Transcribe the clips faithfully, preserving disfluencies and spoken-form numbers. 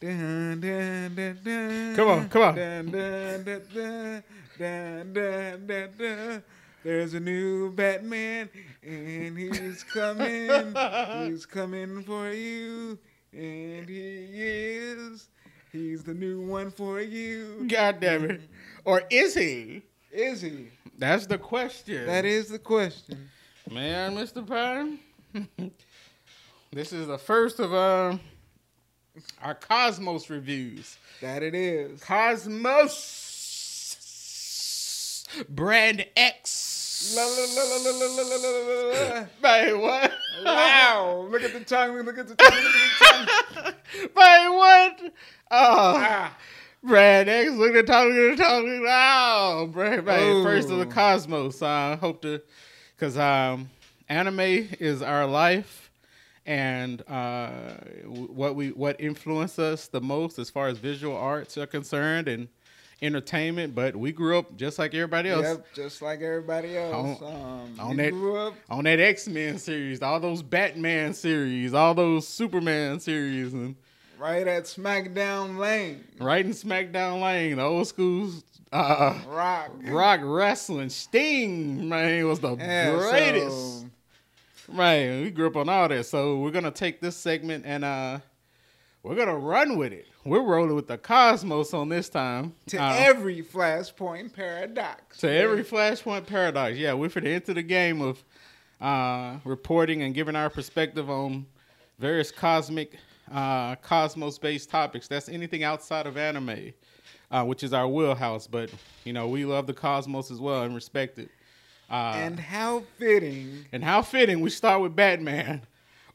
Dun, dun, dun, dun, come on, come on. Dun, dun, dun, dun, dun, dun, dun, dun. There's a new Batman, and he's coming. He's coming for you, and he is. He's the new one for you. God damn it. Or is he? Is he? That's the question. That is the question. Man, Mister Prime, this is the first of uh, our Cosmos reviews. That it is. Cosmos. Brand X. La, la, la, la, la, la, la, la, la. Babe, what? Wow. Look at the tongue. Look at the tongue. Look at the tongue. Babe, what? Oh. Ah. Brand X. Look at the tongue. Look at the tongue. Wow. Brand, babe, first of the Cosmos. I uh, hope to, because um, anime is our life, and uh, what we what influenced us the most as far as visual arts are concerned, and entertainment, but we grew up just like everybody else. Yep, just like everybody else. On, um, on that, grew up on that X-Men series, all those Batman series, all those Superman series, and right at SmackDown Lane, right in SmackDown Lane, the old school uh, rock, rock wrestling. Sting, man, was the yeah, greatest. So, right, we grew up on all that. So we're gonna take this segment and uh, we're gonna run with it. We're rolling with the Cosmos on this time. To um, every Flashpoint paradox. To every Flashpoint paradox. Yeah, we're for the end of the game of uh, reporting and giving our perspective on various cosmic, uh, Cosmos-based topics. That's anything outside of anime, uh, which is our wheelhouse. But, you know, we love the Cosmos as well and respect it. Uh, and how fitting. And how fitting. We start with Batman.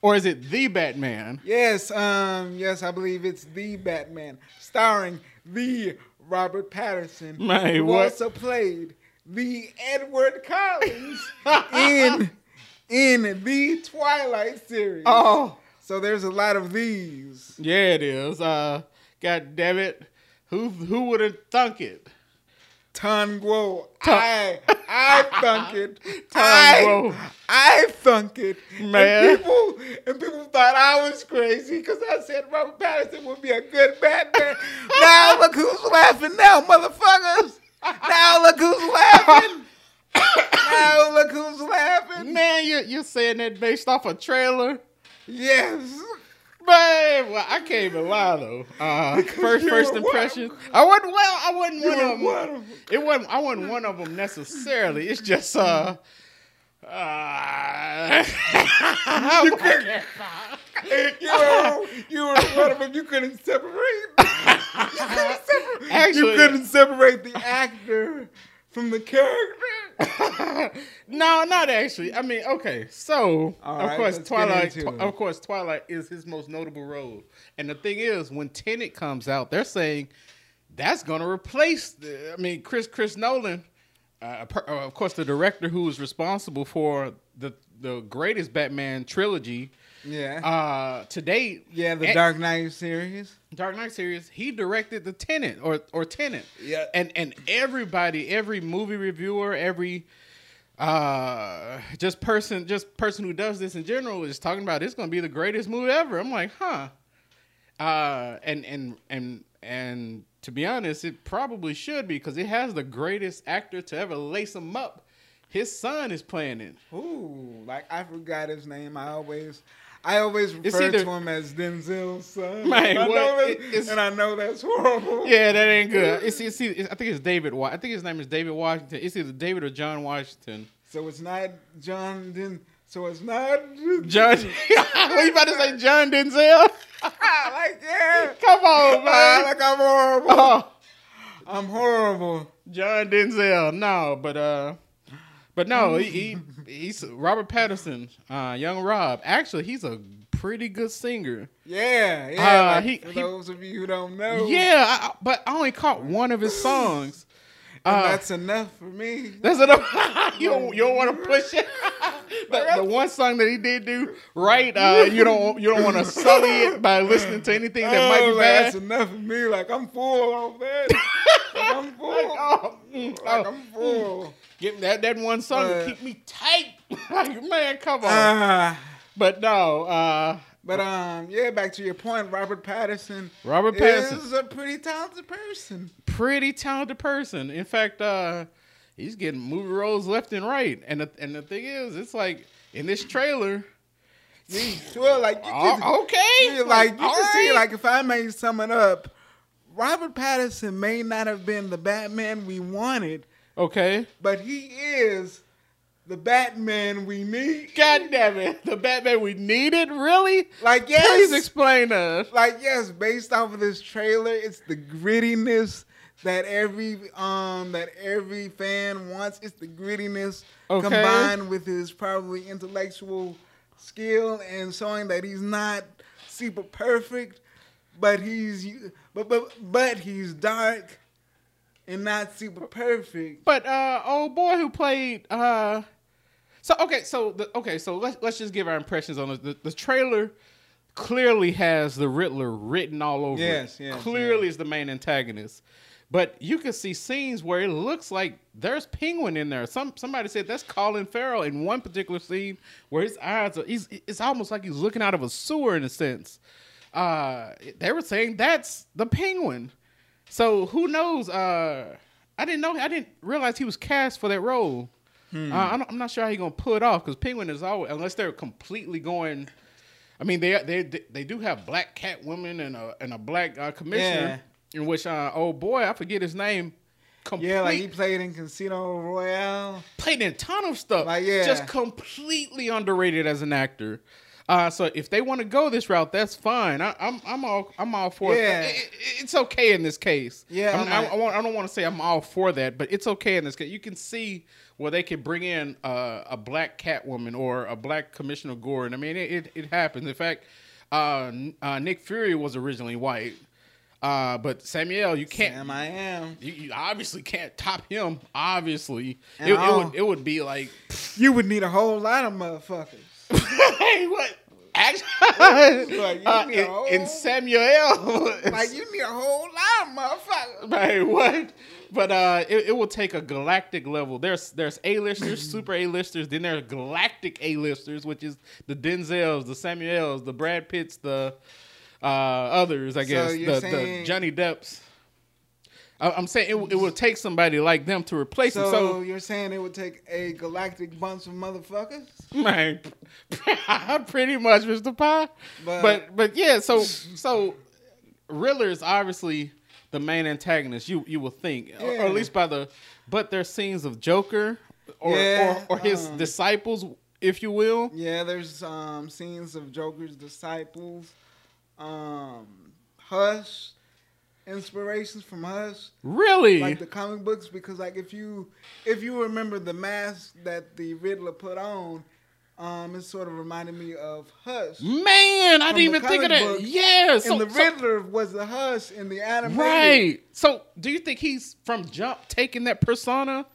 Or is it The Batman? Yes, um, yes, I believe it's The Batman, starring the Robert Pattinson, Man, who what? also played the Edward Collins in in the Twilight series. Oh, so there's a lot of these. Yeah, it is. Uh, God damn it, who who would have thunk it? Tanguo, I, I thunk it. Tanguo, I, I thunk it. Man, and people and people thought I was crazy because I said Robert Pattinson would be a good Batman. Now look who's laughing now, motherfuckers. Now look who's laughing. Now look who's laughing. Man, you you're saying that based off a trailer? Yes. Man, well, I can't even lie though. Uh, first, first impression. I wasn't well. I wasn't one of, one of them. It wasn't. I wasn't one of them necessarily. It's just. Uh, uh, you, you, you were one of them. You couldn't separate. You couldn't separate, Actually, you couldn't separate the actor from the character? No, not actually. I mean, okay. So, All of right, course, Twilight. Tw- of course, Twilight is his most notable role. And the thing is, when Tenet comes out, they're saying that's going to replace. The, I mean, Chris Chris Nolan, uh, per, uh, of course, the director who was responsible for the the greatest Batman trilogy. Yeah. Uh, to date. Yeah, the at, Dark Knight series. Dark Knight series. He directed the Tenet or or Tenet. Yeah. And and everybody, every movie reviewer, every uh just person, just person who does this in general is talking about it's going to be the greatest movie ever. I'm like, huh. Uh, and and and and to be honest, it probably should be because it has the greatest actor to ever lace him up. His son is playing it. Ooh, like I forgot his name. I always. I always refer either, to him as Denzel's son. Man, I what, it, it's, and I know that's horrible. Yeah, that ain't good. It's, it's, it's, I think it's David. I think his name is David Washington. It's either David or John Washington. So it's not John. Den, so it's not John. What you about to say, John Denzel? Like yeah. Come on, man. Like I'm horrible. Oh. I'm horrible. John Denzel. No, but uh. But no, he, he he's Robert Pattinson, uh, young Rob. Actually, he's a pretty good singer. Yeah, yeah. Uh, like he, for he, those of you who don't know. Yeah, I, but I only caught one of his songs. And uh, that's enough for me. That's enough. you don't, you don't want to push it. the, the one song that he did do right, uh, you don't you don't want to sully it by listening to anything that oh, might be like, bad. That's enough for me. Like I'm full on that. Like I'm full. Like, oh, like oh, I'm full. Get that that one song uh, to keep me tight. Like man, come on. Uh, but no, uh, But um, yeah, back to your point, Robert Pattinson. Robert Pattinson is a pretty talented person. Pretty talented person. In fact, uh, he's getting movie roles left and right. And the, and the thing is, it's like in this trailer, you sure, like you can, oh, okay, you, like you All can right. see, like if I may sum it up, Robert Pattinson may not have been the Batman we wanted, okay, but he is the Batman we need. God damn it. The Batman we needed? Really? Like, yes. Please explain us. Like, yes, based off of this trailer, it's the grittiness that every um that every fan wants. It's the grittiness okay. combined with his probably intellectual skill and showing that he's not super perfect, but he's but but but he's dark and not super perfect. But uh old boy who played uh So okay, so the, okay, so let's let's just give our impressions on this. The, the trailer clearly has the Riddler written all over yes, it. Yes, clearly yes. is the main antagonist, but you can see scenes where it looks like there's Penguin in there. Some somebody said that's Colin Farrell in one particular scene where his eyes are. He's it's almost like he's looking out of a sewer in a sense. Uh, they were saying that's the Penguin. So who knows? Uh, I didn't know. I didn't realize he was cast for that role. Hmm. Uh, I'm, I'm not sure how he's gonna pull it off because Penguin is always unless they're completely going. I mean, they they they do have black Catwoman and a and a black uh, commissioner yeah. in which uh, old boy I forget his name. Complete, yeah, like he played in Casino Royale, played in a ton of stuff. Like, yeah. just completely underrated as an actor. Uh, so if they want to go this route, that's fine. I, I'm I'm all I'm all for yeah. it. It, it. It's okay in this case. Yeah, I'm, I, I, want, I don't want to say I'm all for that, but it's okay in this case. You can see where they could bring in uh, a black Catwoman or a black Commissioner Gordon. I mean, it it, it happens. In fact, uh, uh, Nick Fury was originally white, uh, but Samuel, you can't. Sam, I am. You, you obviously can't top him. Obviously, it, it would it would be like you would need a whole lot of motherfuckers. Hey, what? Actually, like, uh, in, whole, in Samuel, like you need a whole lot of motherfuckers. Hey, what? But uh, it, it will take a galactic level. There's there's A-listers, super A-listers. Then there's galactic A-listers, which is the Denzels, the Samuels, the Brad Pitts, the uh, others. I guess so the, saying, the Johnny Depps. I, I'm saying it, it would take somebody like them to replace so them. So you're saying it would take a galactic bunch of motherfuckers? Man, pretty much, Mister Pye. But, but but yeah, so so Riddler is obviously the main antagonist. You you will think, yeah. or, or at least by the. But there's scenes of Joker or yeah, or, or his um, disciples, if you will. Yeah, there's um, scenes of Joker's disciples. Um, Hush. Inspirations from Hush, really, like the comic books, because like if you if you remember the mask that the Riddler put on, um, it sort of reminded me of Hush. Man, I didn't even think of that. Yeah, so, and the Riddler so, was the Hush in the anime, right? So, do you think he's from Jump taking that persona?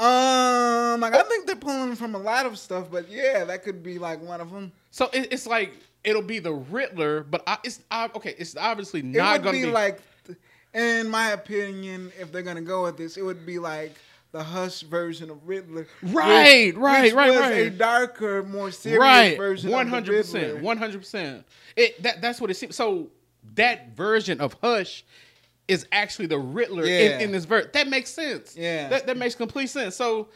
Um, like oh. I think they're pulling from a lot of stuff, but yeah, that could be like one of them. So it, it's like it'll be the Riddler, but I, it's I, okay. It's obviously not it going to be, be like. In my opinion, if they're gonna go with this, it would be like the Hush version of Riddler. Right, which, right, which right, was right. A darker, more serious right. version. One hundred percent, one hundred percent. It that that's what it seems. So that version of Hush is actually the Riddler yeah. in, in this verse. That makes sense. Yeah, that that makes complete sense. So,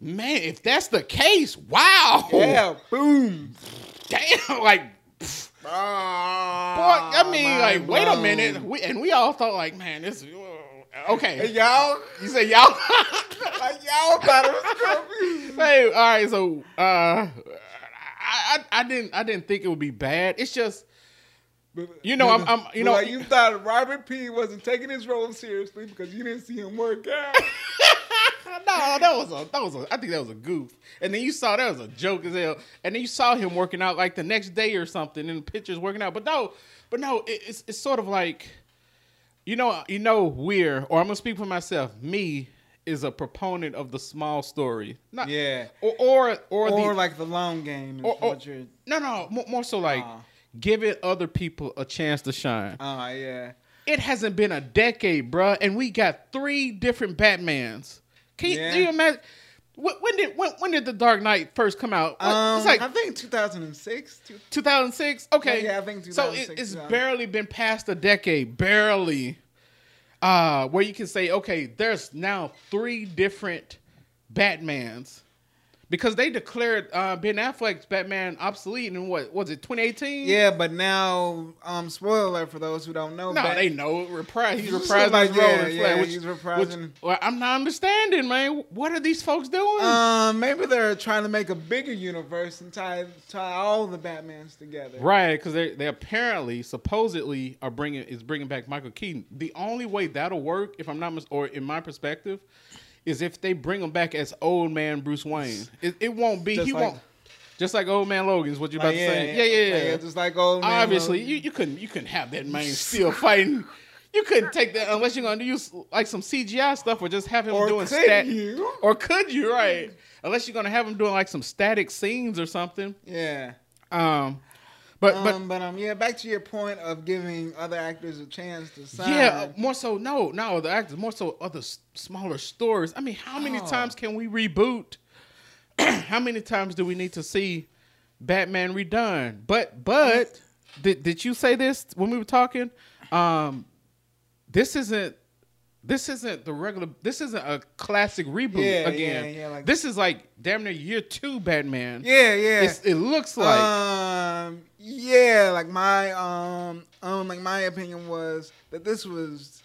man, if that's the case, wow. Yeah, boom. Damn, like. Pfft. Oh, Boy, I mean, like, blown. Wait a minute, we, and we all thought, like, man, this is okay. And y'all, you said y'all, like y'all thought it was creepy. Hey, all right, so uh, I, I, I didn't, I didn't think it would be bad. It's just, you know, I'm, I'm you know, like you thought Robert P wasn't taking his role seriously because you didn't see him work out. No, that was a that was a, I think that was a goof. And then you saw that was a joke as hell. And then you saw him working out like the next day or something in the pictures working out. But no, but no, it, it's it's sort of like you know you know we're or I'm gonna speak for myself. Me is a proponent of the small story. Not, yeah. Or or or, or the, like the long game. Is or, or, what you're, no, no, more, more so like uh, giving other people a chance to shine. Oh uh, yeah. It hasn't been a decade, bruh, and we got three different Batmans. Can you, yeah. do you imagine? When did when, when did the Dark Knight first come out? Um, it's like I think two thousand six. two thousand six. Okay, yeah, yeah, I think two thousand six. So it, it's barely been past a decade, barely, uh, where you can say, okay, there's now three different Batmans, because they declared uh, Ben Affleck's Batman obsolete in what was it twenty eighteen? Yeah, but now, um, spoiler alert for those who don't know, no, Bat they know reprise. He's reprising like, his role yeah, in Flag, yeah, which, he's reprising. Which, well, I'm not understanding, man. What are these folks doing? Um, maybe they're trying to make a bigger universe and tie tie all the Batmans together, right? Because they they apparently supposedly are bringing is bringing back Michael Keaton. The only way that'll work, if I'm not mis or in my perspective, is if they bring him back as old man Bruce Wayne. It, it won't be. Just he like, won't. Just like old man Logan is what you're about like, to say. Yeah, yeah, yeah. yeah. Like, just like old man Obviously, Logan. You, you couldn't you couldn't have that man still fighting. You couldn't take that unless you're going to use like some C G I stuff or just have him or doing stat. You? Or could you, right? Unless you're going to have him doing like some static scenes or something. Yeah. Um But but, um, but um yeah, back to your point of giving other actors a chance to sign. Yeah, more so no, no other actors, more so other s smaller stories. I mean, how many oh. times can we reboot? How many times do we need to see Batman redone? But but did did you say this when we were talking? Um, this isn't this isn't the regular. This isn't a classic reboot yeah, again. Yeah, yeah, like, this is like damn near year two Batman. Yeah, yeah. It's, it looks like. Um, Yeah, like my um um like my opinion was that this was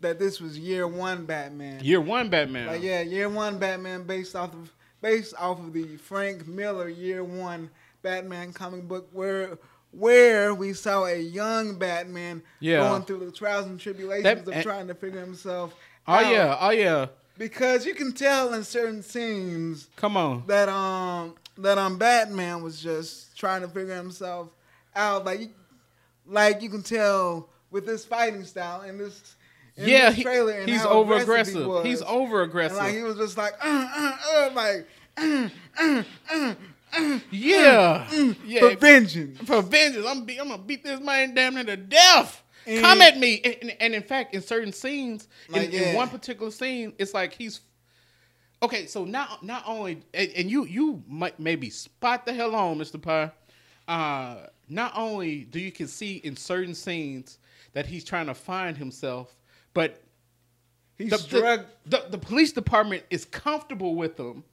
that this was year one Batman. Year one Batman. Like, yeah, year one Batman based off of based off of the Frank Miller year one Batman comic book where where we saw a young Batman yeah. going through the trials and tribulations that, of and, trying to figure himself oh, out. Oh yeah, oh yeah. Because you can tell in certain scenes Come on. that um that um Batman was just trying to figure himself out, like, like you can tell with this fighting style and this, in yeah, this trailer, and he's over aggressive. He he's over aggressive. And like he was just like, uh, uh, uh, like, uh, uh, uh, uh, yeah, uh, uh, yeah, for vengeance, for vengeance. I'm, be, I'm gonna beat this man damn near to death. And Come at me. And, and, and in fact, in certain scenes, like, in, yeah. in one particular scene, it's like he's okay. So now, not only, and, and you, you might maybe spot the hell on, Mister Pye. Uh, not only do you can see in certain scenes that he's trying to find himself, but he's the, the, the, the police department is comfortable with him.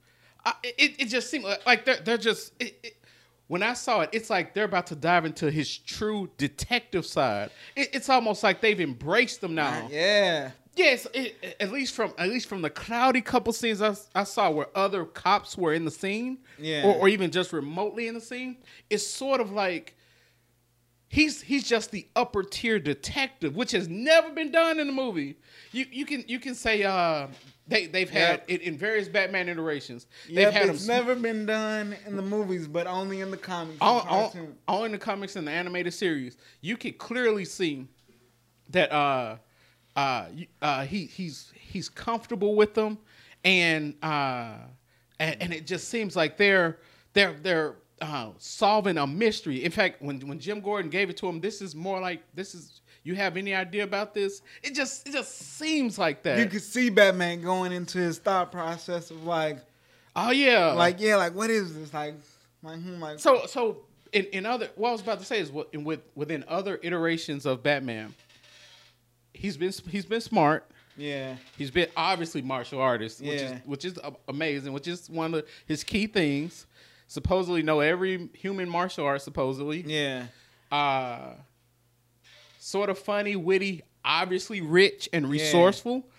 I, it, it just seemed like, like they're, they're just, it, it, when I saw it, it's like they're about to dive into his true detective side. It, it's almost like they've embraced him now. Yeah. Yes, it, at least from at least from the cloudy couple scenes I, I saw where other cops were in the scene, yeah, or, or even just remotely in the scene, it's sort of like he's he's just the upper tier detective, which has never been done in the movie. You you can you can say uh, they they've had yep. it in various Batman iterations. They've yep, had it's never been done in the movies, but only in the comics. All, all, all in the comics and the animated series, you can clearly see that. Uh, Uh, uh, he he's he's comfortable with them, and uh, and, and it just seems like they're they're they're uh, solving a mystery. In fact, when when Jim Gordon gave it to him, this is more like this is. You have any idea about this? It just it just seems like that. You could see Batman going into his thought process of like, oh yeah, like yeah, like what is this? Like, like, like so so in in other what I was about to say is what in with within other iterations of Batman. He's been he's been smart. Yeah, he's been obviously martial artist, yeah. which is which is amazing, which is one of his key things. Supposedly, know every human martial art. Supposedly, yeah. Uh, sort of funny, witty, obviously rich and resourceful, yeah.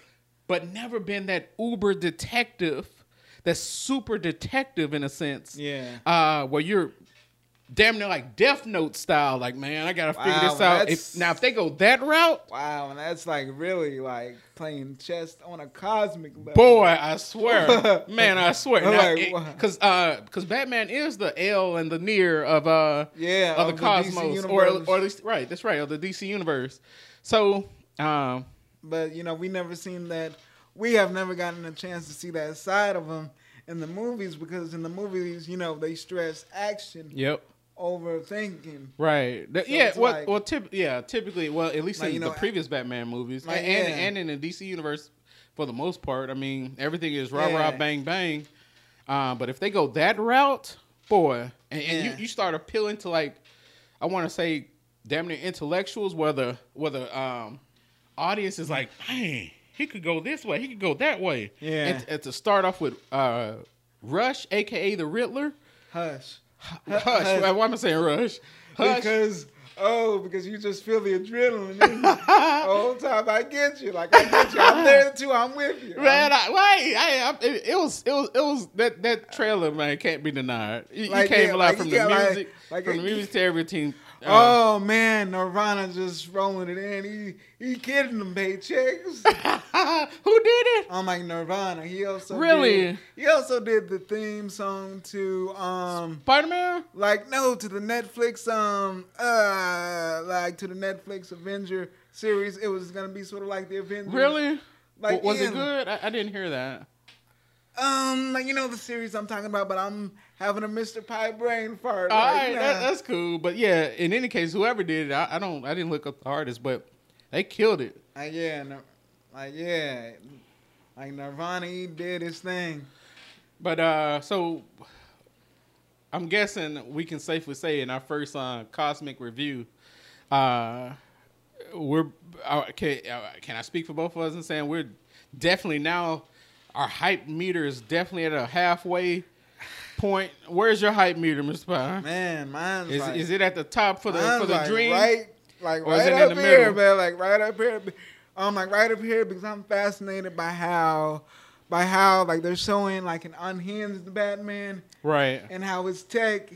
but never been that uber detective, that super detective in a sense. Yeah, uh, where you're. Damn near like Death Note style. Like, man, I gotta figure wow, this out. If, now, if they go that route, wow, and that's like really like playing chess on a cosmic level. Boy, I swear, man, I swear, because like, uh, because Batman is the L and the near of uh, yeah, of, of the, the cosmos, or or at least right, that's right, of the D C universe. So, um, but you know, we never seen that. We have never gotten a chance to see that side of him in the movies because in the movies, you know, they stress action. Yep. Overthinking, right? So yeah, well, like, well, typ yeah, typically, well, at least like, in you know, the previous Batman movies, like, and, yeah. and and in the D C universe, for the most part, I mean, everything is rah yeah. rah bang bang. Uh, but if they go that route, boy, and, and yeah. you, you start appealing to, like, I want to say damn near intellectuals, where the, where the um, audience is like, hey, he could go this way, he could go that way. Yeah. And, and to start off with uh, Rush, a k a the Riddler. Hush. Hush. Hush. Why am I saying Rush? Hush. Because... Oh, because you just feel the adrenaline the whole time. I get you, like I get you. I'm there too. I'm with you. Man, I, wait, I, I, it, it was, it was, it was that that trailer, man, can't be denied. You, like, you came yeah, a lot like, from the got, music, like, like from a, the music to everything. Uh, oh man, Nirvana just rolling it in. He he kidding them paychecks. Who did it? I'm like Nirvana. He also really. Did, he also did the theme song to um Spider-Man. Like no, to the Netflix um uh like to the Netflix Avenger series. It was gonna be sort of like the Avengers. Really? Like was yeah, it good? I, I didn't hear that. Um, like you know the series I'm talking about, but I'm having a Mister Pie brain fart. All like, right, nah. that, that's cool. But yeah, in any case, whoever did it, I, I don't, I didn't look up the artist, but they killed it. Uh, yeah, no, like yeah, like Nirvana, he did his thing. But uh, so I'm guessing we can safely say in our first uh, cosmic review, uh, we're uh, can uh, can I speak for both of us in saying we're definitely now. Our hype meter is definitely at a halfway point. Where's your hype meter, Mister Pye? Man, mine's is, like... Is it at the top for the for the like dream? Right, like or right is it up in the here, middle? Man. Like right up here. Um, like right up here because I'm fascinated by how, by how like they're showing like an unhinged Batman. Right. And how his tech,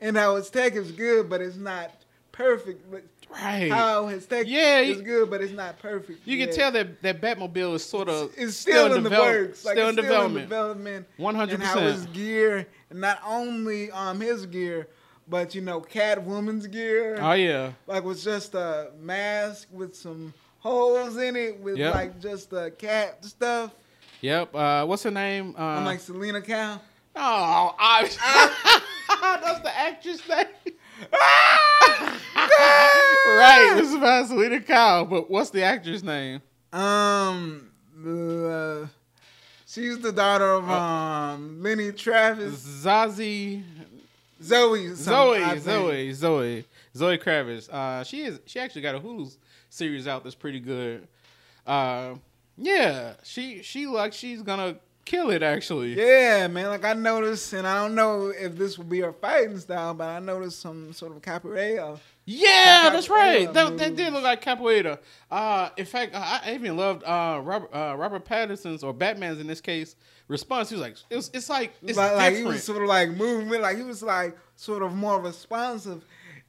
and how his tech is good, but it's not perfect. But, right. How his tech yeah, is good, but it's not perfect. You yet. can tell that, that Batmobile is sort of it's, it's still, still in the works. Like, still, it's in still in development. one hundred percent. And how his gear, and not only um his gear, but, you know, Catwoman's gear. Oh, yeah. Like, was just a mask with some holes in it with, yep. like, just the cat stuff. Yep. Uh, what's her name? Uh, I'm like Selina Kyle. Oh, I... That's the actress name. Right, this is by Selina Kyle, but what's the actress name? Um, uh, she's the daughter of um Lenny Travis, Zazie, Zoe, Zoe, Zoe, Zoe, Zoe Kravitz. Uh, she is she actually got a Hulu series out that's pretty good. Uh, yeah, she she like she's gonna kill it actually. Yeah, man. Like I noticed, and I don't know if this will be her fighting style, but I noticed some sort of capoeira. Yeah, capoeira that's right. That, that did look like capoeira. Uh, in fact, I even loved uh, Robert, uh, Robert Pattinson's or Batman's in this case response. He was like, it's, it's like it's like, like he was sort of like movement, like he was like sort of more responsive,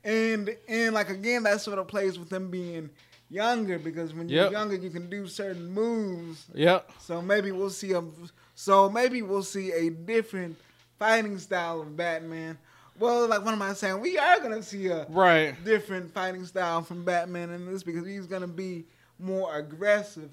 and and like again that sort of plays with him being. Younger, because when you're yep. younger, you can do certain moves. Yep. So maybe we'll see a, so maybe we'll see a different fighting style of Batman. Well, like what am I saying? We are gonna see a right. different fighting style from Batman in this because he's gonna be more aggressive,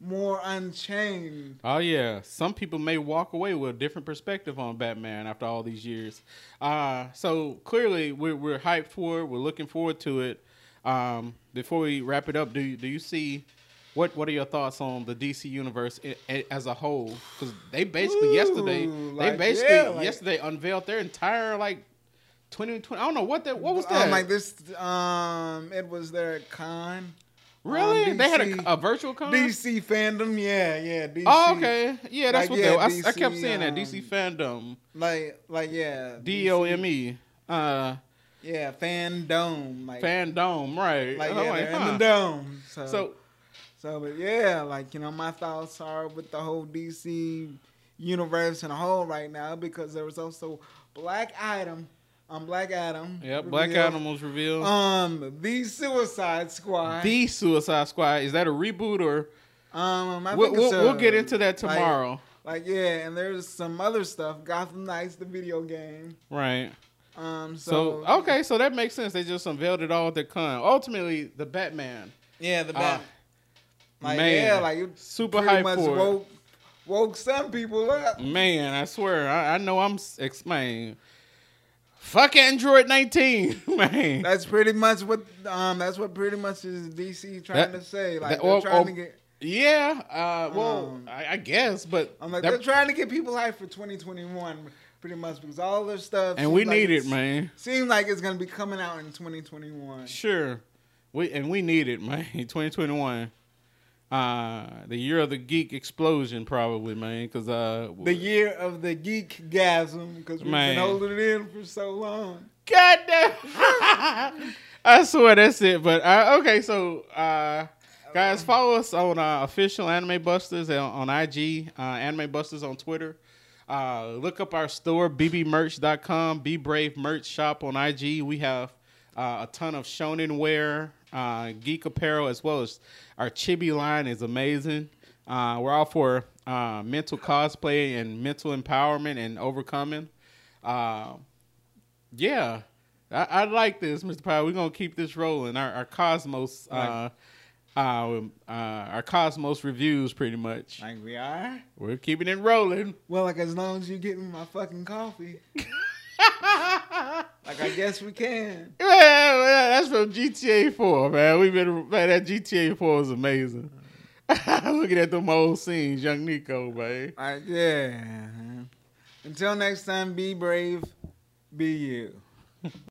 more unchained. Oh yeah, some people may walk away with a different perspective on Batman after all these years. Uh so clearly we're we're hyped for it. We're looking forward to it. Um, before we wrap it up, do you, do you see what what are your thoughts on the D C universe i, i, as a whole? Because they basically Ooh, yesterday like, they basically yeah, like, yesterday unveiled their entire like twenty twenty. I don't know what that what was that. Um, like this, um, it was their con. Really? Um, D C, they had a, a virtual con. D C Fandome, yeah, yeah. D C. Oh, okay, yeah, that's like, what yeah, they. D C, I, I kept saying um, that D C Fandome. Like, like, yeah. D O M E. Uh. Yeah, Fandome. Like, Fandome, right. Like, yeah, oh, like, huh. in the dome. So, so, so, but yeah, like, you know, my thoughts are with the whole D C universe in a whole right now because there was also Black Adam. Um, Black Adam. Yep, revealed. Black Adam was revealed. Um, The Suicide Squad. The Suicide Squad. Is that a reboot or? Um, I think we'll, it's a, we'll get into that tomorrow. Like, like, yeah, and there's some other stuff. Gotham Knights, the video game. Right. Um, so, so okay, so that makes sense. They just unveiled it all at their con. Ultimately, the Batman. Yeah, the Batman. Uh, like, man, yeah, like it super hype much for woke, woke some people up. Man, I swear, I, I know I'm explaining. Fuck Android nineteen, man. That's pretty much what. Um, that's what pretty much is D C trying that, to say. Like that, they're or, trying or, to get. Yeah, uh, well, um, I, I guess, but I'm like that, they're trying to get people hyped for twenty twenty-one, pretty much, because all this stuff, and we like need it, man. Seems like it's gonna be coming out in twenty twenty-one. Sure, we and we need it, man. twenty twenty-one, uh, the year of the geek explosion, probably, man, because uh, the year of the geekgasm, because we've man. been holding it in for so long. God damn! I swear that's it. But uh, okay, so. Uh, Guys, follow us on uh, official Anime Busters on, on I G, uh, Anime Busters on Twitter. Uh, look up our store, b b merch dot com, Be Brave Merch Shop on I G. We have uh, a ton of shonen wear, uh, geek apparel, as well as our chibi line is amazing. Uh, we're all for uh, mental cosplay and mental empowerment and overcoming. Uh, yeah, I, I like this, Mister Powell. We're going to keep this rolling. Our, our Cosmos... Uh, right. Uh, uh, our Cosmos reviews, pretty much. Like we are? We're keeping it rolling. Well, like as long as you get me my fucking coffee. Like I guess we can. Yeah, yeah, that's from G T A four, man. We've been man, that G T A four is amazing. Looking at them old scenes, young Nico, man. Right, yeah. Until next time, be brave, be you.